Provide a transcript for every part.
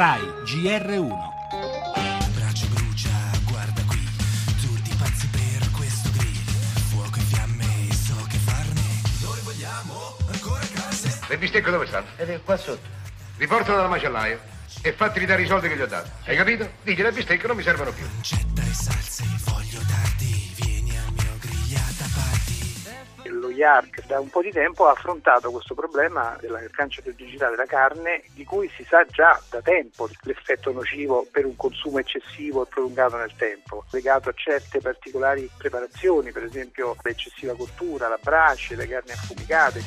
RAI GR1. Braccio brucia, guarda qui, tutti pazzi per questo grill, fuoco e fiamme, so che farne, noi vogliamo ancora case. Le bistecche dove stanno? Qua sotto. Riportalo dalla macellaia e fatti ridare i soldi che gli ho dato. Hai capito? Digli le bistecche non mi servono più. Pancetta e salse, voglio darti, vieni al mio grigliata party. Lo AIRC da un po' di tempo ha affrontato questo problema del gancio del digitale della carne, di cui si sa già da tempo l'effetto nocivo per un consumo eccessivo e prolungato nel tempo, legato a certe particolari preparazioni, per esempio l'eccessiva cottura, la brace, le carni affumicate.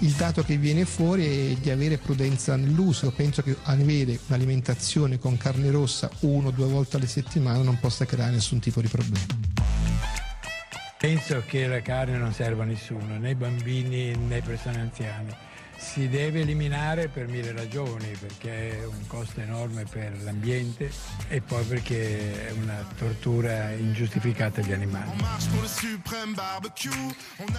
Il dato che viene fuori è di avere prudenza nell'uso. Penso che avere un'alimentazione con carne rossa 1 o 2 volte alla settimana non possa creare nessun tipo di problema. Penso che la carne non serva a nessuno, né ai bambini né persone anziane. Si deve eliminare per 1000 ragioni, perché è un costo enorme per l'ambiente e poi perché è una tortura ingiustificata agli animali.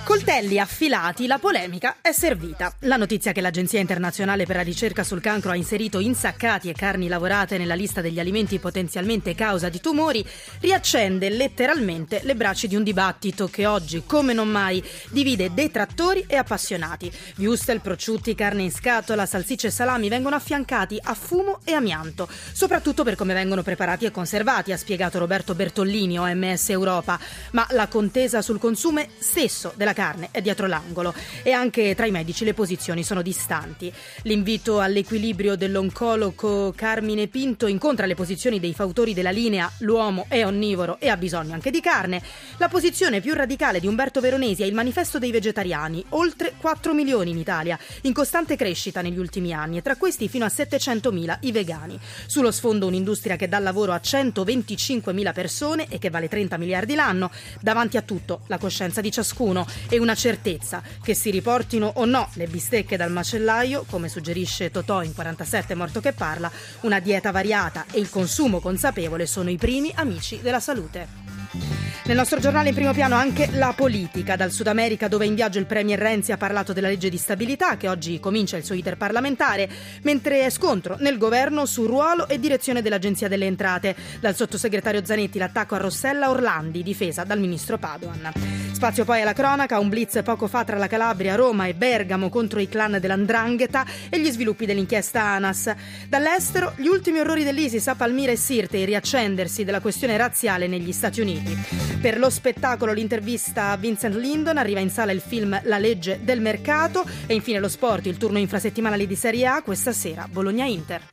Coltelli affilati, la polemica è servita. La notizia che l'Agenzia Internazionale per la Ricerca sul Cancro ha inserito insaccati e carni lavorate nella lista degli alimenti potenzialmente causa di tumori riaccende letteralmente le braccia di un dibattito che oggi, come non mai, divide detrattori e appassionati. Wurstel, prosciutti, carne in scatola, salsicce e salami vengono affiancati a fumo e amianto, soprattutto per come vengono preparati e conservati, ha spiegato Roberto Bertollini, OMS Europa. Ma la contesa sul consumo stesso della carne è dietro l'angolo e anche tra i medici le posizioni sono distanti. L'invito all'equilibrio dell'oncologo Carmine Pinto incontra le posizioni dei fautori della linea "l'uomo è onnivoro e ha bisogno anche di carne". La posizione più radicale di Umberto Veronesi è il manifesto dei vegetariani, oltre 4 milioni in Italia, in costante crescita negli ultimi anni, e tra questi fino a 700.000 i vegani. Sullo sfondo un'industria che dà lavoro a 125.000 persone e che vale 30 miliardi l'anno. Davanti a tutto la coscienza di ciascuno e una certezza che si riportino o no le bistecche dal macellaio, come suggerisce Totò in 47 morto che parla, una dieta variata e il consumo consapevole sono i primi amici della salute. Nel nostro giornale in primo piano anche la politica, dal Sud America dove in viaggio il premier Renzi ha parlato della legge di stabilità che oggi comincia il suo iter parlamentare, mentre è scontro nel governo su ruolo e direzione dell'Agenzia delle Entrate. Dal sottosegretario Zanetti l'attacco a Rossella Orlandi, difesa dal ministro Padoan. Spazio poi alla cronaca, un blitz poco fa tra la Calabria, Roma e Bergamo contro i clan dell''ndrangheta e gli sviluppi dell'inchiesta ANAS. Dall'estero gli ultimi orrori dell'ISIS a Palmira e Sirte, il riaccendersi della questione razziale negli Stati Uniti. Per lo spettacolo l'intervista a Vincent Lindon, arriva in sala il film La legge del mercato e infine lo sport, il turno infrasettimanale di Serie A, questa sera Bologna-Inter.